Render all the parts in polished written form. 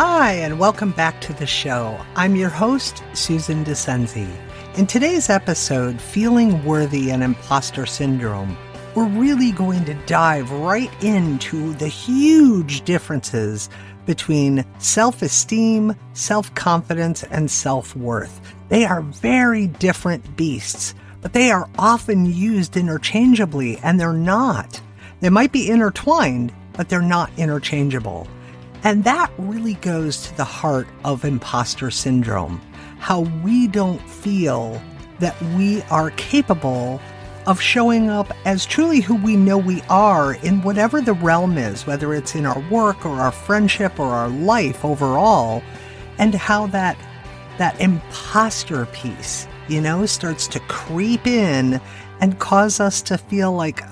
Hi, and welcome back to the show. I'm your host, Susan Dascenzi. In today's episode, Feeling Worthy and Imposter Syndrome, we're really going to dive right into the huge differences between self-esteem, self-confidence, and self-worth. They are very different beasts, but they are often used interchangeably, and they're not. They might be intertwined, but they're not interchangeable. And that really goes to the heart of imposter syndrome, how we don't feel that we are capable of showing up as truly who we know we are in whatever the realm is, whether it's in our work or our friendship or our life overall, and how that imposter piece, starts to creep in and cause us to feel like,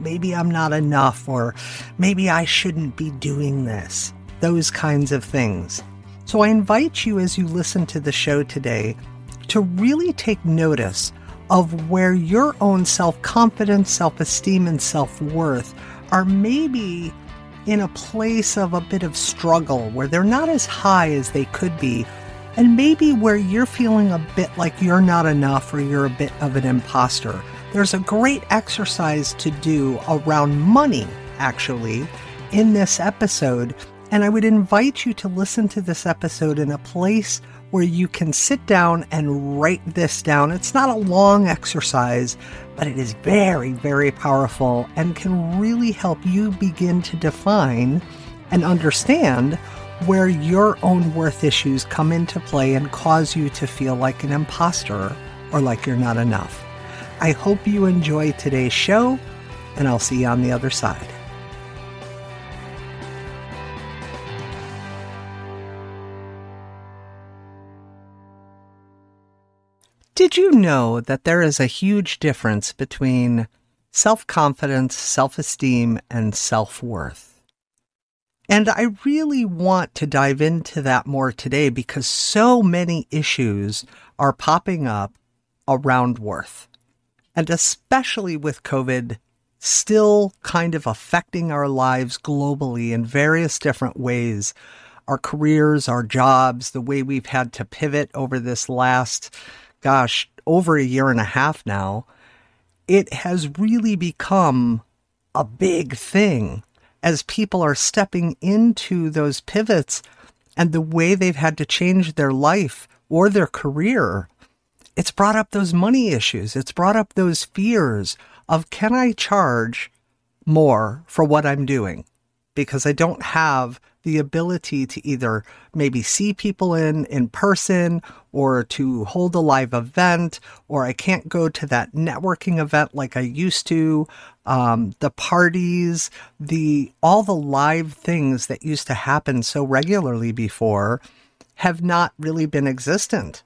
maybe I'm not enough, or maybe I shouldn't be doing this, those kinds of things. So I invite you, as you listen to the show today, to really take notice of where your own self-confidence, self-esteem, and self-worth are maybe in a place of a bit of struggle, where they're not as high as they could be, and maybe where you're feeling a bit like you're not enough or you're a bit of an imposter. There's a great exercise to do around money, actually, in this episode. And I would invite you to listen to this episode in a place where you can sit down and write this down. It's not a long exercise, but it is very, very powerful and can really help you begin to define and understand where your own worth issues come into play and cause you to feel like an imposter or like you're not enough. I hope you enjoy today's show, and I'll see you on the other side. Did you know that there is a huge difference between self-confidence, self-esteem, and self-worth? And I really want to dive into that more today because so many issues are popping up around worth. And especially with COVID still kind of affecting our lives globally in various different ways, our careers, our jobs, the way we've had to pivot over this last, over a year and a half now, it has really become a big thing. As people are stepping into those pivots and the way they've had to change their life or their career, it's brought up those money issues. It's brought up those fears of, can I charge more for what I'm doing? Because I don't have the ability to either maybe see people in person or to hold a live event, or I can't go to that networking event like I used to, the parties, all the live things that used to happen so regularly before have not really been existent.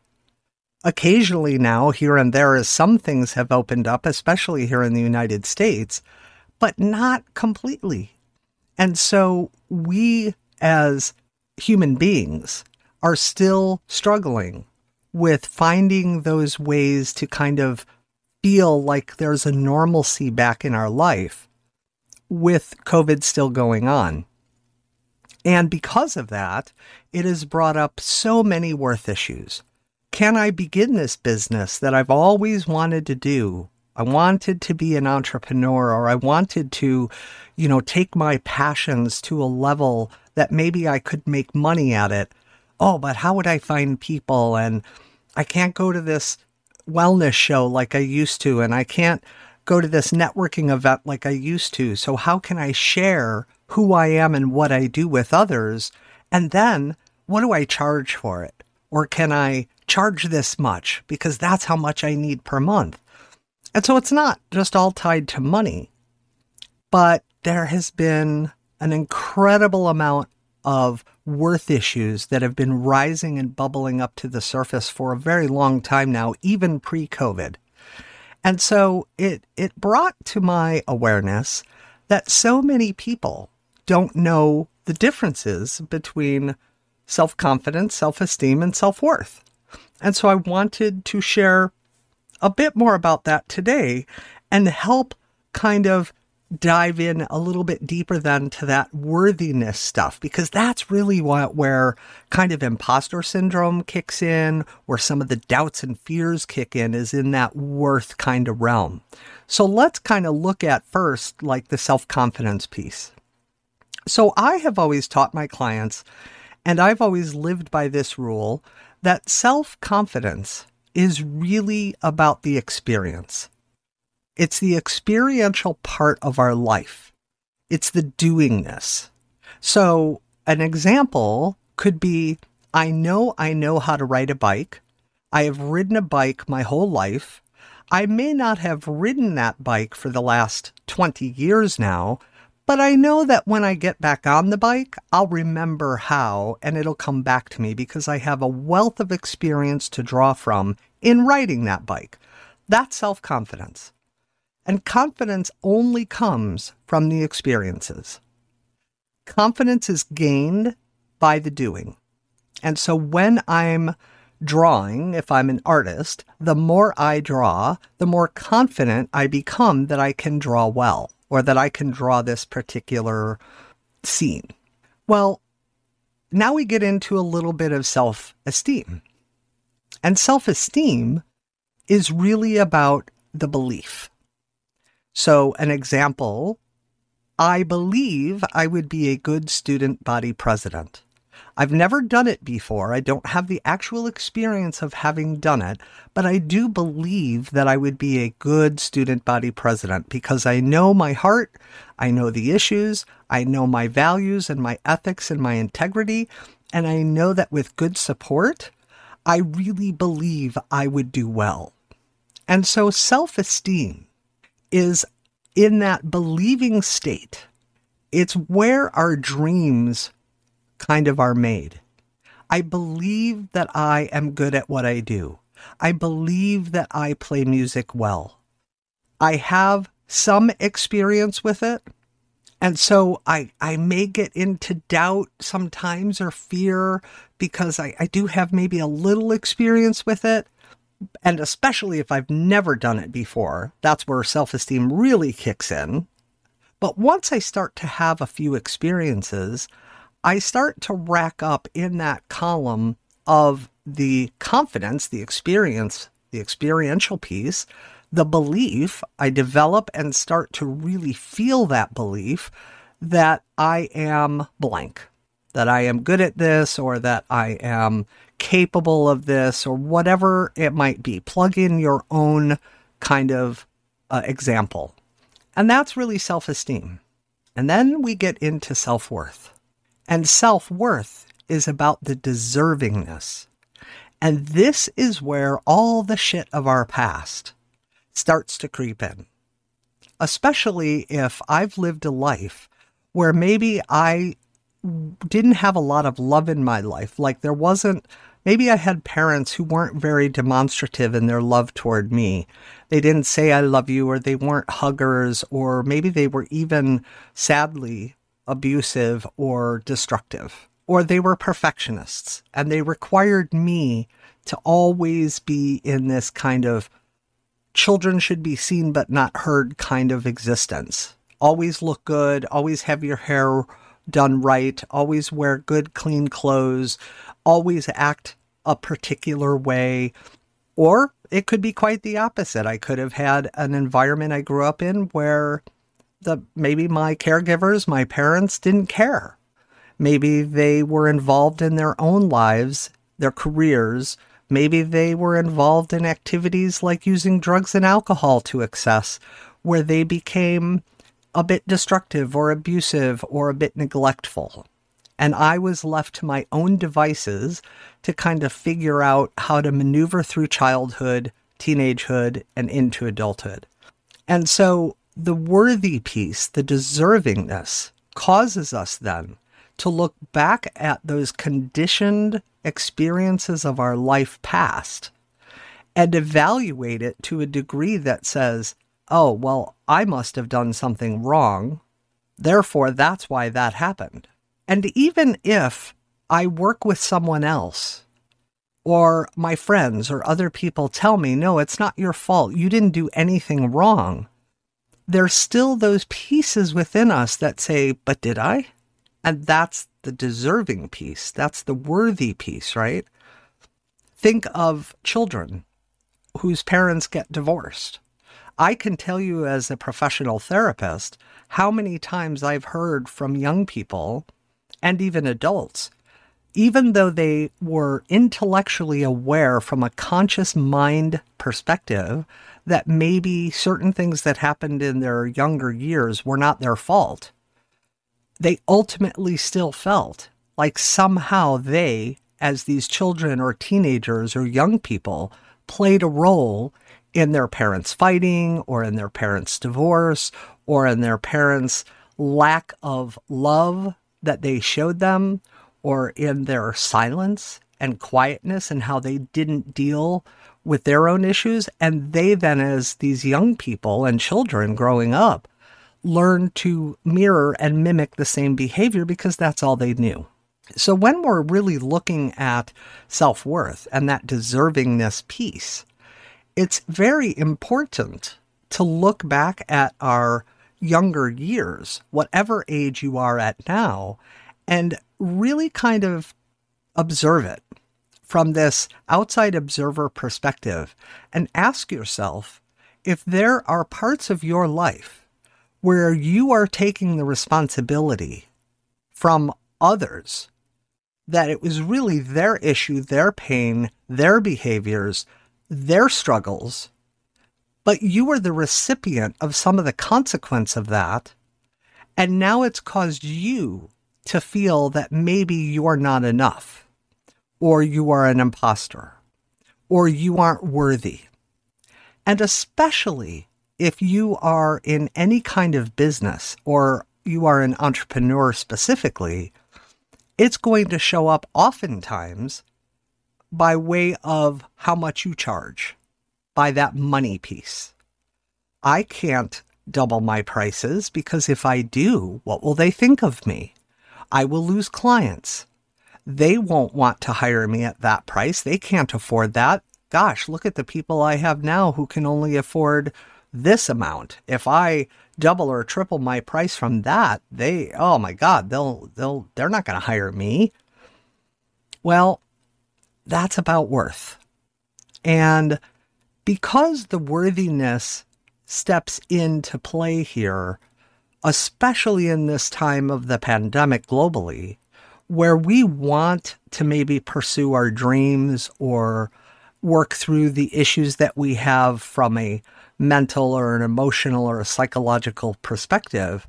Occasionally now, here and there, as some things have opened up, especially here in the United States, but not completely. And so we as human beings are still struggling with finding those ways to kind of feel like there's a normalcy back in our life with COVID still going on. And because of that, it has brought up so many worth issues. Can I begin this business that I've always wanted to do? I wanted to be an entrepreneur, or I wanted to, take my passions to a level that maybe I could make money at it. Oh, but how would I find people? And I can't go to this wellness show like I used to, and I can't go to this networking event like I used to. So how can I share who I am and what I do with others? And then what do I charge for it? Or can I charge this much? Because that's how much I need per month. And so it's not just all tied to money, but there has been an incredible amount of worth issues that have been rising and bubbling up to the surface for a very long time now, even pre-COVID. And so it brought to my awareness that so many people don't know the differences between self-confidence, self-esteem, and self-worth. And so I wanted to share a bit more about that today and help kind of dive in a little bit deeper then to that worthiness stuff, because that's really where kind of imposter syndrome kicks in, where some of the doubts and fears kick in, is in that worth kind of realm. So let's kind of look at first like the self-confidence piece. So I have always taught my clients, and I've always lived by this rule, that self-confidence is really about the experience. It's the experiential part of our life. It's the doingness. So an example could be, I know how to ride a bike. I have ridden a bike my whole life. I may not have ridden that bike for the last 20 years now, but I know that when I get back on the bike, I'll remember how, and it'll come back to me because I have a wealth of experience to draw from in riding that bike. That's self-confidence. And confidence only comes from the experiences. Confidence is gained by the doing. And so when I'm drawing, if I'm an artist, the more I draw, the more confident I become that I can draw well, or that I can draw this particular scene. Well, now we get into a little bit of self-esteem. And self-esteem is really about the belief. So an example, I believe I would be a good student body president. I've never done it before. I don't have the actual experience of having done it, but I do believe that I would be a good student body president because I know my heart, I know the issues, I know my values and my ethics and my integrity, and I know that with good support, I really believe I would do well. And so self-esteem is in that believing state. It's where our dreams kind of are made. I believe that I am good at what I do. I believe that I play music well. I have some experience with it. And so I may get into doubt sometimes or fear because I do have maybe a little experience with it. And especially if I've never done it before, that's where self-esteem really kicks in. But once I start to have a few experiences, I start to rack up in that column of the confidence, the experience, the experiential piece, the belief. I develop and start to really feel that belief that I am blank, that I am good at this, or that I am capable of this, or whatever it might be. Plug in your own kind of example. And that's really self-esteem. And then we get into self-worth. And self-worth is about the deservingness. And this is where all the shit of our past starts to creep in. Especially if I've lived a life where maybe I didn't have a lot of love in my life. Like there wasn't, maybe I had parents who weren't very demonstrative in their love toward me. They didn't say I love you, or they weren't huggers, or maybe they were even sadly abusive or destructive, or they were perfectionists and they required me to always be in this kind of children should be seen but not heard kind of existence. Always look good, always have your hair done right, always wear good, clean clothes, always act a particular way. Or it could be quite the opposite. I could have had an environment I grew up in where maybe my caregivers, my parents didn't care. Maybe they were involved in their own lives, their careers. Maybe they were involved in activities like using drugs and alcohol to excess, where they became a bit destructive or abusive or a bit neglectful. And I was left to my own devices to kind of figure out how to maneuver through childhood, teenagehood, and into adulthood. And so the worthy piece, the deservingness, causes us then to look back at those conditioned experiences of our life past and evaluate it to a degree that says, oh, well, I must have done something wrong. Therefore, that's why that happened. And even if I work with someone else, or my friends or other people tell me, no, it's not your fault, you didn't do anything wrong, there's still those pieces within us that say, but did I? And that's the deserving piece. That's the worthy piece, right? Think of children whose parents get divorced. I can tell you as a professional therapist how many times I've heard from young people and even adults, even though they were intellectually aware from a conscious mind perspective that maybe certain things that happened in their younger years were not their fault, they ultimately still felt like somehow they, as these children or teenagers or young people, played a role in their parents fighting or in their parents' divorce or in their parents' lack of love that they showed them, or in their silence and quietness and how they didn't deal with their own issues. And they then, as these young people and children growing up, learn to mirror and mimic the same behavior because that's all they knew. So when we're really looking at self-worth and that deservingness piece, it's very important to look back at our younger years, whatever age you are at now, and really kind of observe it from this outside observer perspective and ask yourself if there are parts of your life where you are taking the responsibility from others that it was really their issue, their pain, their behaviors, their struggles, but you were the recipient of some of the consequence of that, and now it's caused you to feel that maybe you're not enough, or you are an imposter, or you aren't worthy. And especially if you are in any kind of business, or you are an entrepreneur specifically, it's going to show up oftentimes by way of how much you charge, by that money piece. I can't double my prices because if I do, what will they think of me? I will lose clients. They won't want to hire me at that price. They can't afford that. Gosh, look at the people I have now who can only afford this amount. If I double or triple my price from that, they're not going to hire me. Well, that's about worth. And because the worthiness steps into play here, especially in this time of the pandemic globally, where we want to maybe pursue our dreams or work through the issues that we have from a mental or an emotional or a psychological perspective,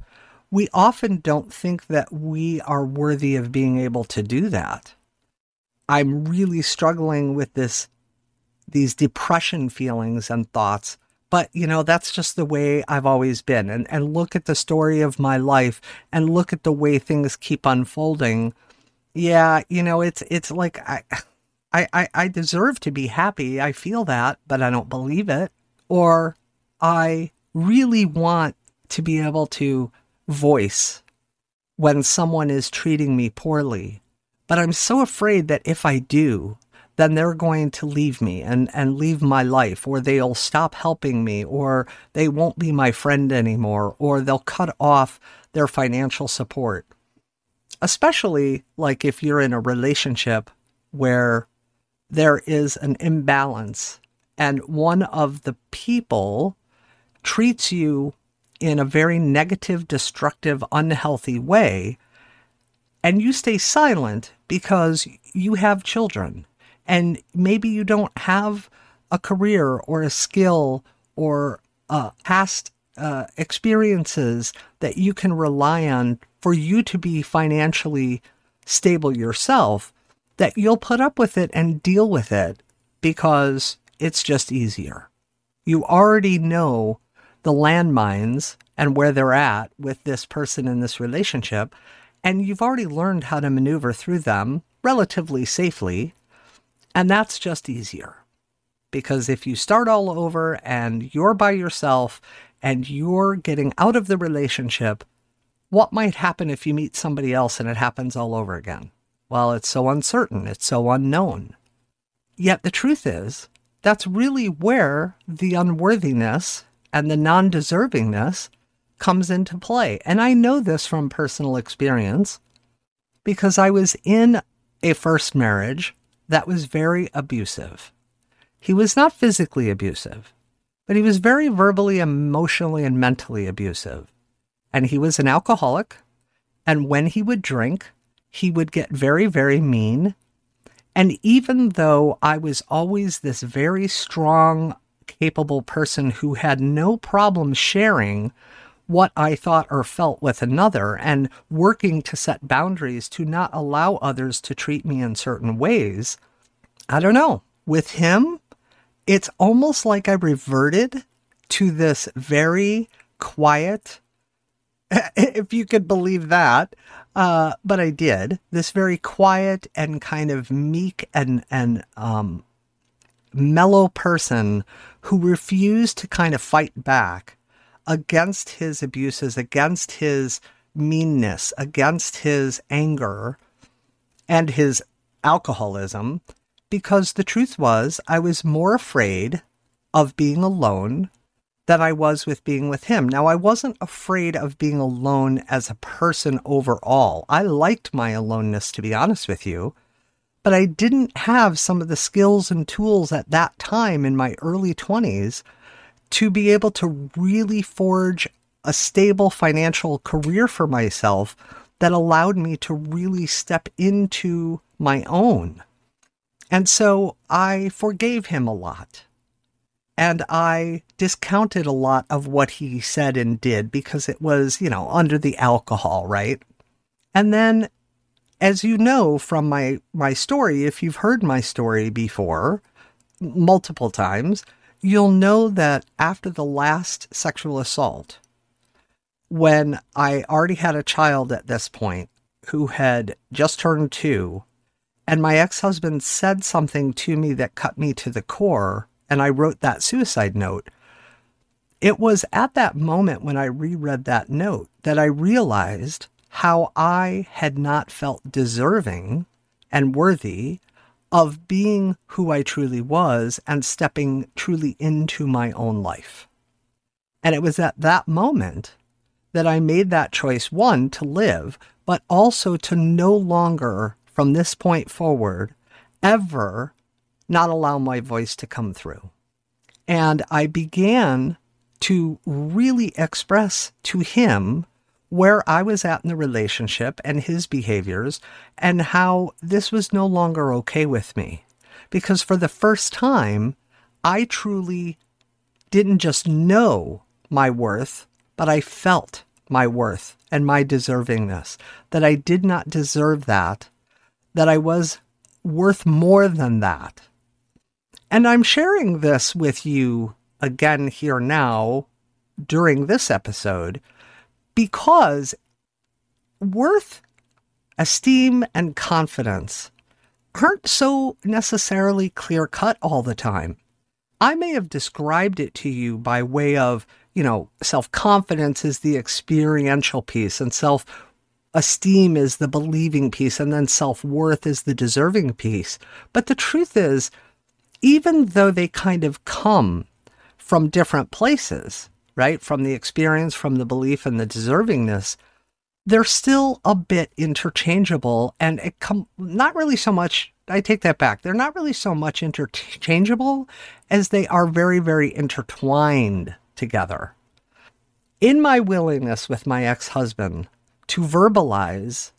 we often don't think that we are worthy of being able to do that. I'm really struggling with these depression feelings and thoughts, but, that's just the way I've always been. And look at the story of my life and look at the way things keep unfolding. Yeah, it's like I deserve to be happy. I feel that, but I don't believe it. Or I really want to be able to voice when someone is treating me poorly, but I'm so afraid that if I do, then they're going to leave me and leave my life, or they'll stop helping me, or they won't be my friend anymore, or they'll cut off their financial support. Especially like if you're in a relationship where there is an imbalance and one of the people treats you in a very negative, destructive, unhealthy way, and you stay silent because you have children, and maybe you don't have a career or a skill or past experiences that you can rely on for you to be financially stable yourself, that you'll put up with it and deal with it because it's just easier. You already know the landmines and where they're at with this person in this relationship, and you've already learned how to maneuver through them relatively safely, and that's just easier. Because if you start all over and you're by yourself and you're getting out of the relationship, what might happen if you meet somebody else and it happens all over again? Well, it's so uncertain, it's so unknown. Yet the truth is, that's really where the unworthiness and the non-deservingness comes into play. And I know this from personal experience because I was in a first marriage that was very abusive. He was not physically abusive, but he was very verbally, emotionally, and mentally abusive. And he was an alcoholic. And when he would drink, he would get very, very mean. And even though I was always this very strong, capable person who had no problem sharing what I thought or felt with another and working to set boundaries to not allow others to treat me in certain ways, I don't know. With him, it's almost like I reverted to this very quiet, if you could believe that, but I did, this very quiet and kind of meek and mellow person who refused to kind of fight back against his abuses, against his meanness, against his anger and his alcoholism, because the truth was I was more afraid of being alone than I was with being with him. Now, I wasn't afraid of being alone as a person overall. I liked my aloneness, to be honest with you, but I didn't have some of the skills and tools at that time in my early 20s to be able to really forge a stable financial career for myself that allowed me to really step into my own. And so I forgave him a lot. And I discounted a lot of what he said and did because it was, you know, under the alcohol, right? And then, as you know from my story, if you've heard my story before, multiple times, you'll know that after the last sexual assault, when I already had a child at this point who had just turned 2, and my ex-husband said something to me that cut me to the core, and I wrote that suicide note. It was at that moment when I reread that note that I realized how I had not felt deserving and worthy of being who I truly was and stepping truly into my own life. And it was at that moment that I made that choice, one, to live, but also to no longer, from this point forward, ever not allow my voice to come through. And I began to really express to him where I was at in the relationship and his behaviors and how this was no longer okay with me. Because for the first time, I truly didn't just know my worth, but I felt my worth and my deservingness, that I did not deserve that, that I was worth more than that. And I'm sharing this with you again here now during this episode because worth, esteem, and confidence aren't so necessarily clear-cut all the time. I may have described it to you by way of, you know, self-confidence is the experiential piece and self-esteem is the believing piece and then self-worth is the deserving piece. But the truth is, even though they kind of come from different places, right? From the experience, from the belief, and the deservingness, they're still a bit interchangeable. And it not really so much, I take that back. They're not really so much interchangeable as they are very, very intertwined together. In my willingness with my ex-husband to verbalize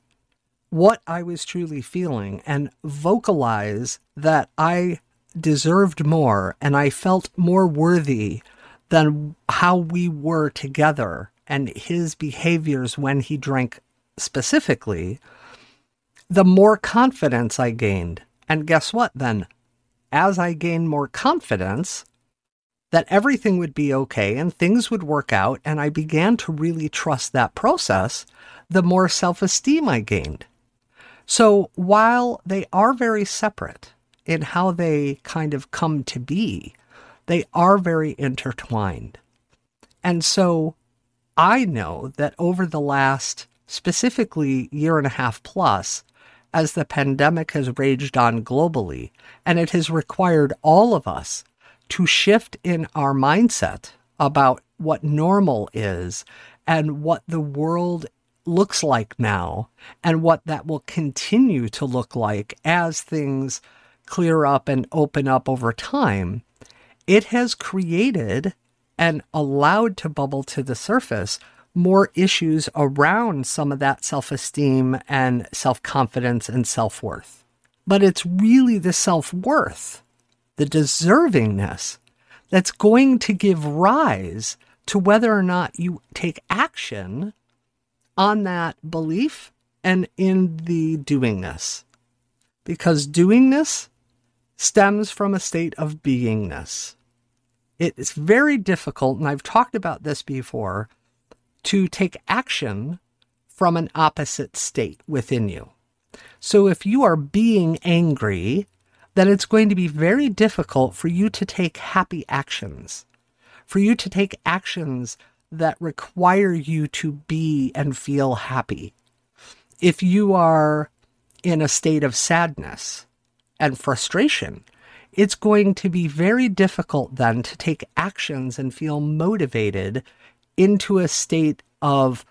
what I was truly feeling and vocalize that I deserved more and I felt more worthy than how we were together and his behaviors when he drank specifically, the more confidence I gained. And guess what then? As I gained more confidence that everything would be okay and things would work out and I began to really trust that process, the more self-esteem I gained. So while they are very separate in how they kind of come to be, they are very intertwined. And so I know that over the last specifically 1.5 years plus, as the pandemic has raged on globally, and it has required all of us to shift in our mindset about what normal is and what the world looks like now and what that will continue to look like as things clear up and open up over time, it has created and allowed to bubble to the surface more issues around some of that self-esteem and self-confidence and self-worth. But it's really the self-worth, the deservingness, that's going to give rise to whether or not you take action on that belief and in the doingness. Because doingness stems from a state of beingness. It's very difficult, and I've talked about this before, to take action from an opposite state within you. So if you are being angry, then it's going to be very difficult for you to take happy actions, for you to take actions that require you to be and feel happy. If you are in a state of sadness and frustration, it's going to be very difficult then to take actions and feel motivated into a state of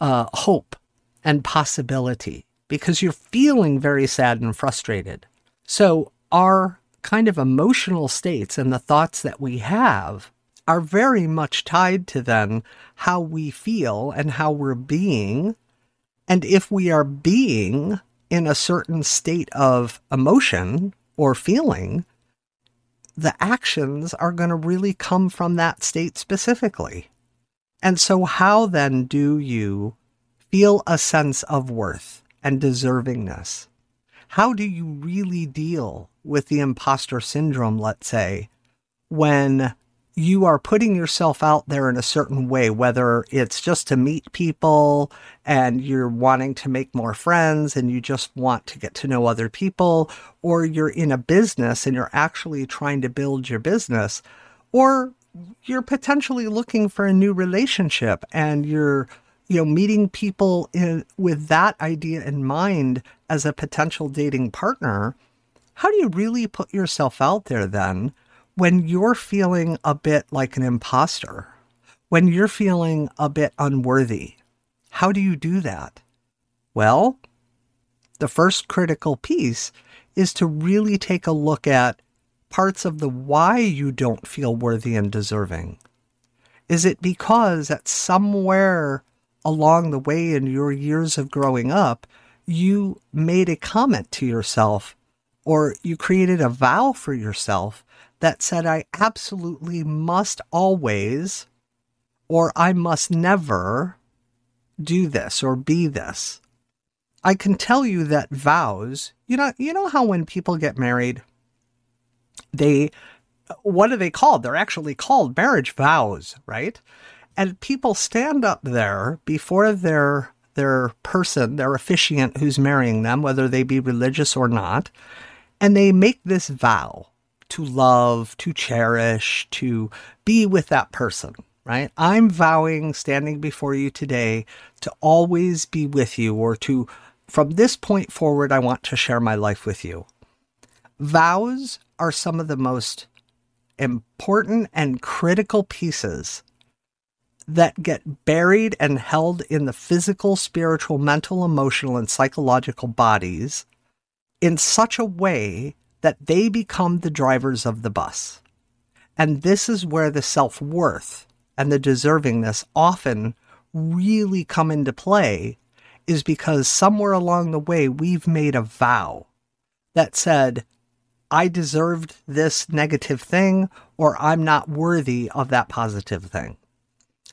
hope and possibility because you're feeling very sad and frustrated. So our kind of emotional states and the thoughts that we have are very much tied to then how we feel and how we're being. And if we are being in a certain state of emotion or feeling, the actions are going to really come from that state specifically. And so how then do you feel a sense of worth and deservingness? How do you really deal with the imposter syndrome, let's say, when you are putting yourself out there in a certain way, whether it's just to meet people and you're wanting to make more friends and you just want to get to know other people, or you're in a business and you're actually trying to build your business, or you're potentially looking for a new relationship and you're meeting people with that idea in mind as a potential dating partner. How do you really put yourself out there then when you're feeling a bit like an imposter, when you're feeling a bit unworthy? How do you do that? Well, the first critical piece is to really take a look at parts of the why you don't feel worthy and deserving. Is it because at somewhere along the way in your years of growing up, you made a comment to yourself or you created a vow for yourself that said, I absolutely must always, or I must never do this or be this. I can tell you that vows, you know how when people get married, what are they called? They're actually called marriage vows, right? And people stand up there before their person, their officiant who's marrying them, whether they be religious or not, and they make this vow to love, to cherish, to be with that person, right? I'm vowing, standing before you today, to always be with you, or to, from this point forward, I want to share my life with you. Vows are some of the most important and critical pieces that get buried and held in the physical, spiritual, mental, emotional, and psychological bodies in such a way that they become the drivers of the bus. And this is where the self-worth and the deservingness often really come into play, is because somewhere along the way we've made a vow that said, I deserved this negative thing, or I'm not worthy of that positive thing.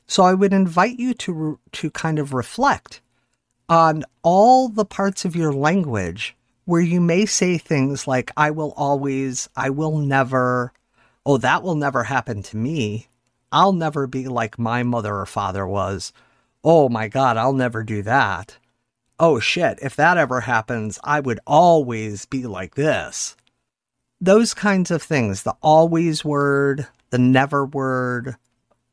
So I would invite you to kind of reflect on all the parts of your language where you may say things like, I will always, I will never, oh, that will never happen to me. I'll never be like my mother or father was. Oh my God, I'll never do that. Oh shit, if that ever happens, I would always be like this. Those kinds of things, the always word, the never word,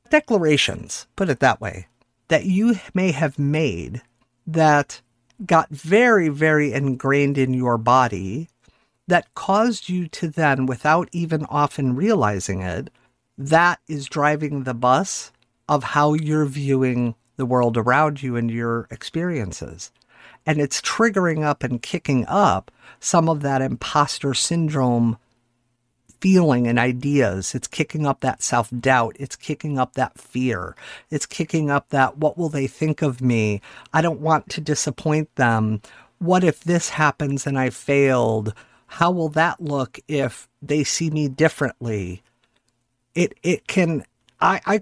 declarations, put it that way, that you may have made that got very, very ingrained in your body that caused you to then, without even often realizing it, that is driving the bus of how you're viewing the world around you and your experiences. And it's triggering up and kicking up some of that imposter syndrome feeling and ideas. It's kicking up that self-doubt. It's kicking up that fear. It's kicking up that, what will they think of me? I don't want to disappoint them. What if this happens and I failed? How will that look if they see me differently? I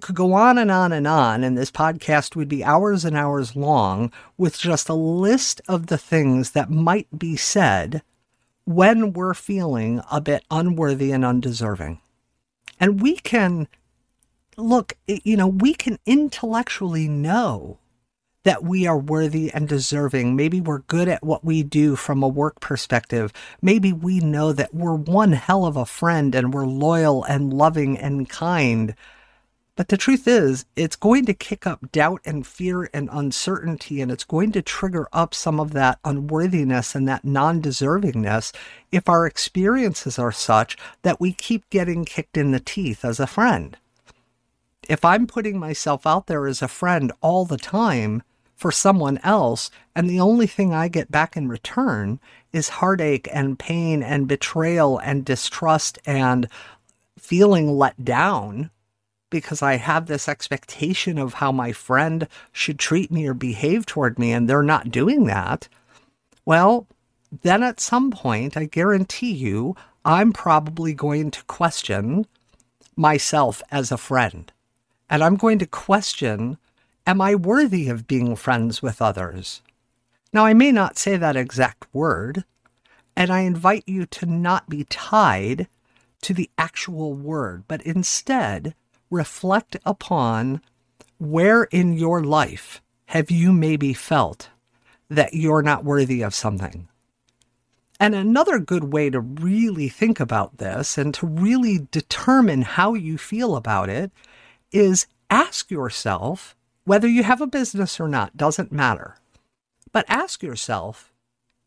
could go on and on, and this podcast would be hours and hours long with just a list of the things that might be said when we're feeling a bit unworthy and undeserving. And we can, look, we can intellectually know that we are worthy and deserving. Maybe we're good at what we do from a work perspective. Maybe we know that we're one hell of a friend and we're loyal and loving and kind. But the truth is, it's going to kick up doubt and fear and uncertainty, and it's going to trigger up some of that unworthiness and that non-deservingness if our experiences are such that we keep getting kicked in the teeth as a friend. If I'm putting myself out there as a friend all the time for someone else, and the only thing I get back in return is heartache and pain and betrayal and distrust and feeling let down, because I have this expectation of how my friend should treat me or behave toward me, and they're not doing that, well, then at some point, I guarantee you, I'm probably going to question myself as a friend. And I'm going to question, am I worthy of being friends with others? Now, I may not say that exact word, and I invite you to not be tied to the actual word, but instead reflect upon where in your life have you maybe felt that you're not worthy of something. And another good way to really think about this and to really determine how you feel about it is ask yourself, whether you have a business or not, doesn't matter. But ask yourself,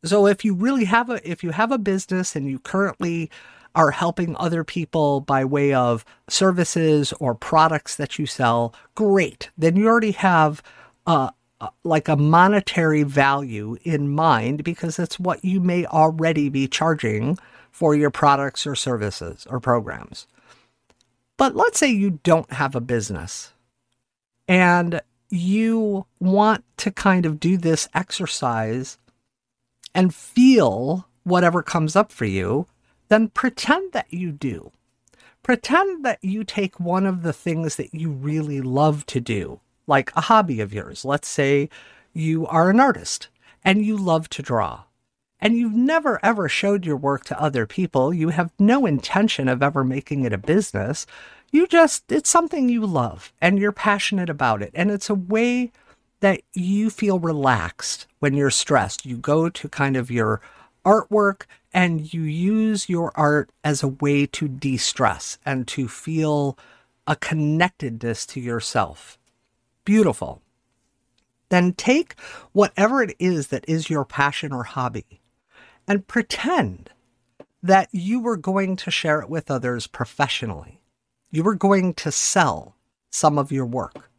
so if you really have a, if you have a business and you currently are helping other people by way of services or products that you sell, great. Then you already have like a monetary value in mind because it's what you may already be charging for your products or services or programs. But let's say you don't have a business and you want to kind of do this exercise and feel whatever comes up for you, then pretend that you do. Pretend that you take one of the things that you really love to do, like a hobby of yours. Let's say you are an artist and you love to draw, and you've never ever showed your work to other people. You have no intention of ever making it a business. You just, it's something you love and you're passionate about it. And it's a way that you feel relaxed when you're stressed. You go to kind of your artwork and you use your art as a way to de-stress and to feel a connectedness to yourself. Beautiful. Then take whatever it is that is your passion or hobby and pretend that you were going to share it with others professionally. You were going to sell some of your work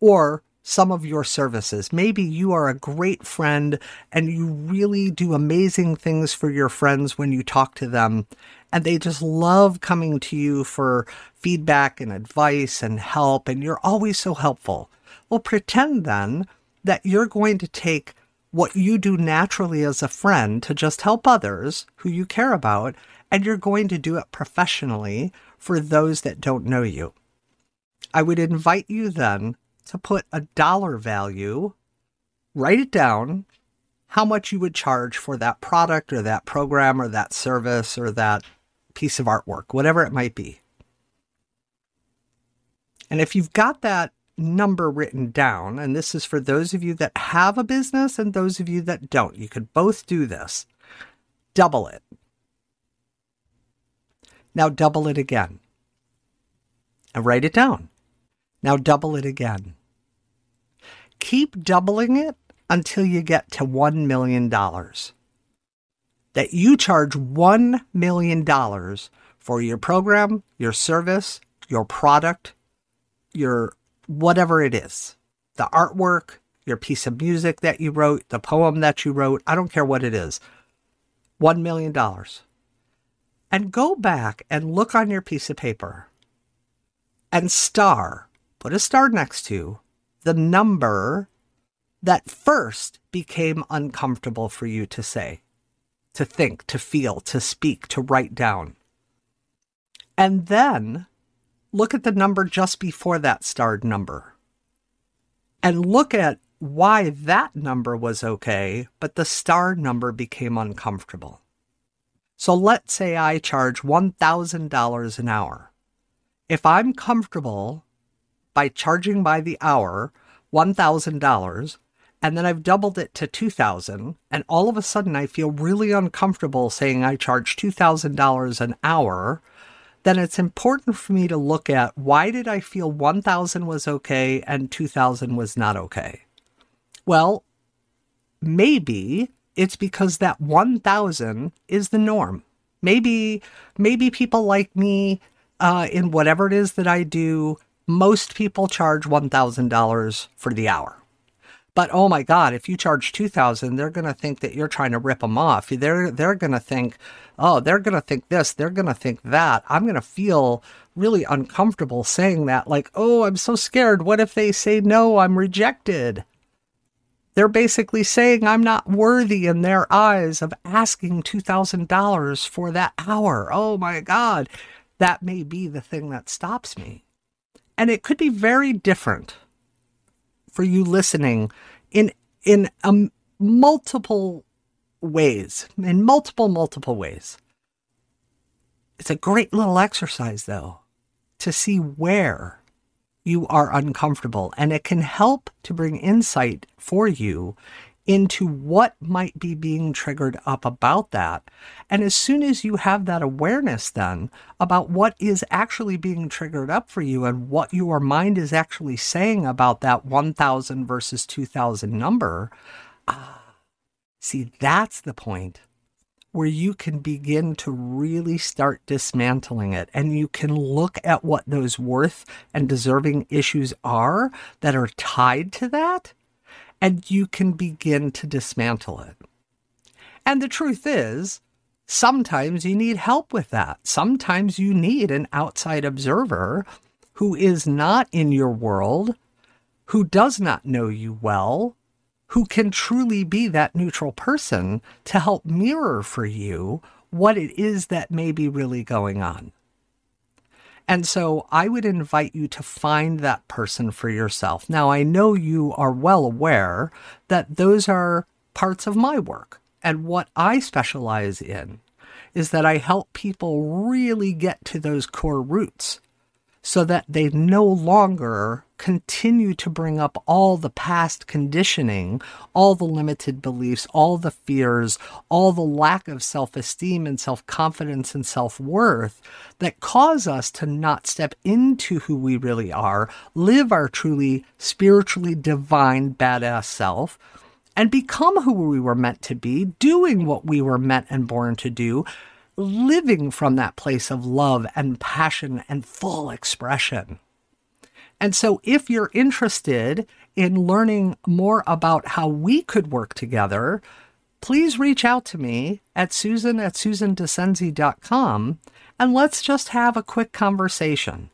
or some of your services. Maybe you are a great friend and you really do amazing things for your friends when you talk to them, and they just love coming to you for feedback and advice and help, and you're always so helpful. Well, pretend then that you're going to take what you do naturally as a friend to just help others who you care about, and you're going to do it professionally for those that don't know you. I would invite you then to put a dollar value, write it down, how much you would charge for that product or that program or that service or that piece of artwork, whatever it might be. And if you've got that number written down, and this is for those of you that have a business and those of you that don't, you could both do this, double it. Now double it again and write it down. Now double it again. Keep doubling it until you get to $1 million. That you charge $1 million for your program, your service, your product, your whatever it is, the artwork, your piece of music that you wrote, the poem that you wrote, I don't care what it is, $1 million. And go back and look on your piece of paper and star, put a star next to the number that first became uncomfortable for you to say, to think, to feel, to speak, to write down. And then look at the number just before that starred number and look at why that number was okay, but the star number became uncomfortable. So let's say I charge $1,000 an hour. If I'm comfortable by charging by the hour $1,000, and then I've doubled it to $2,000, and all of a sudden I feel really uncomfortable saying I charge $2,000 an hour, then it's important for me to look at why did I feel $1,000 was okay and $2,000 was not okay? Well, maybe it's because that $1,000 is the norm. Maybe people like me in whatever it is that I do, most people charge $1,000 for the hour. But, oh my God, if you charge $2,000, they're going to think that you're trying to rip them off. They're going to think, oh, they're going to think this. They're going to think that. I'm going to feel really uncomfortable saying that. Like, oh, I'm so scared. What if they say no, I'm rejected? They're basically saying I'm not worthy in their eyes of asking $2,000 for that hour. Oh my God. That may be the thing that stops me. And it could be very different for you listening in multiple ways, in multiple ways. It's a great little exercise, though, to see where you are uncomfortable, and it can help to bring insight for you into what might be being triggered up about that. And as soon as you have that awareness then about what is actually being triggered up for you and what your mind is actually saying about that 1,000 versus 2,000 number, see, that's the point where you can begin to really start dismantling it. And you can look at what those worth and deserving issues are that are tied to that, and you can begin to dismantle it. And the truth is, sometimes you need help with that. Sometimes you need an outside observer who is not in your world, who does not know you well, who can truly be that neutral person to help mirror for you what it is that may be really going on. And so I would invite you to find that person for yourself. Now, I know you are well aware that those are parts of my work. And what I specialize in is that I help people really get to those core roots so that they no longer continue to bring up all the past conditioning, all the limited beliefs, all the fears, all the lack of self-esteem and self-confidence and self-worth that cause us to not step into who we really are, live our truly spiritually divine badass self, and become who we were meant to be, doing what we were meant and born to do, living from that place of love and passion and full expression. And so if you're interested in learning more about how we could work together, please reach out to me at Susan@SusanDascenzi.com and let's just have a quick conversation.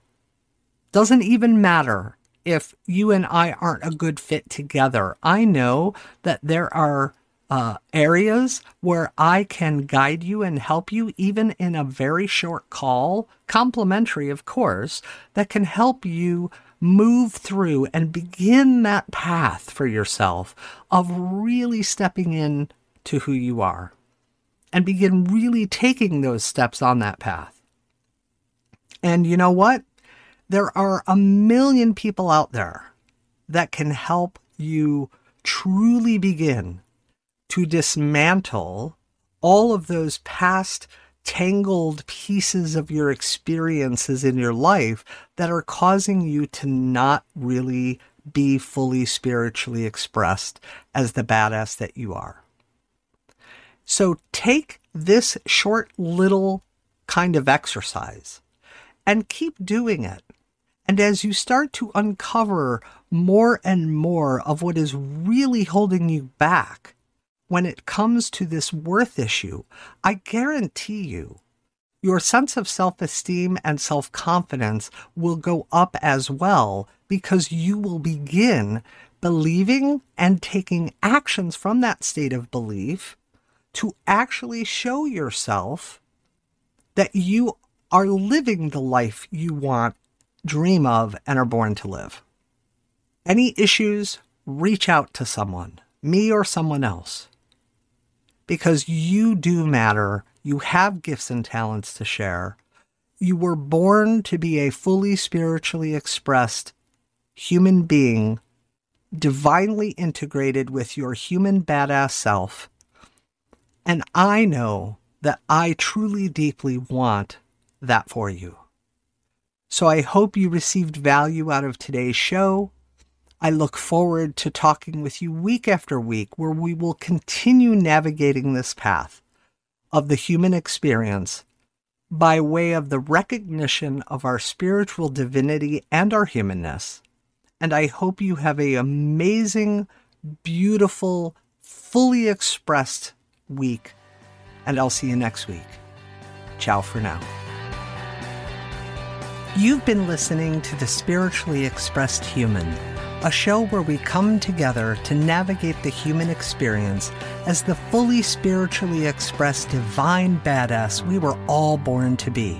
Doesn't even matter if you and I aren't a good fit together. I know that there are areas where I can guide you and help you, even in a very short call, complimentary, of course, that can help you move through and begin that path for yourself of really stepping in to who you are and begin really taking those steps on that path. And you know what? There are a million people out there that can help you truly begin to dismantle all of those past tangled pieces of your experiences in your life that are causing you to not really be fully spiritually expressed as the badass that you are. So take this short little kind of exercise and keep doing it. And as you start to uncover more and more of what is really holding you back when it comes to this worth issue, I guarantee you, your sense of self-esteem and self-confidence will go up as well, because you will begin believing and taking actions from that state of belief to actually show yourself that you are living the life you want, dream of, and are born to live. Any issues, reach out to someone, me or someone else, because you do matter. You have gifts and talents to share. You were born to be a fully spiritually expressed human being, divinely integrated with your human badass self. And I know that I truly, deeply want that for you. So I hope you received value out of today's show. I look forward to talking with you week after week, where we will continue navigating this path of the human experience by way of the recognition of our spiritual divinity and our humanness. And I hope you have an amazing, beautiful, fully expressed week. And I'll see you next week. Ciao for now. You've been listening to The Spiritually Expressed Human, a show where we come together to navigate the human experience as the fully spiritually expressed divine badass we were all born to be.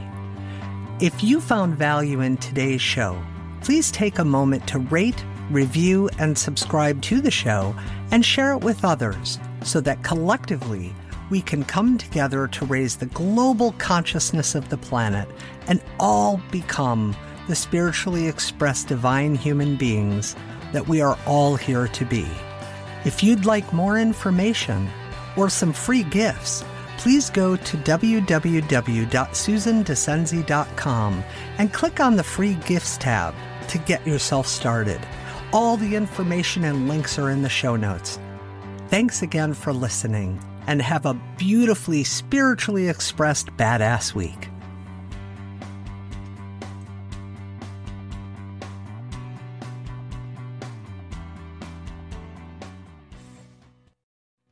If you found value in today's show, please take a moment to rate, review, and subscribe to the show and share it with others so that collectively we can come together to raise the global consciousness of the planet and all become the spiritually expressed divine human beings that we are all here to be. If you'd like more information or some free gifts, please go to www.SusanDascenzi.com and click on the free gifts tab to get yourself started. All the information and links are in the show notes. Thanks again for listening, and have a beautifully spiritually expressed badass week.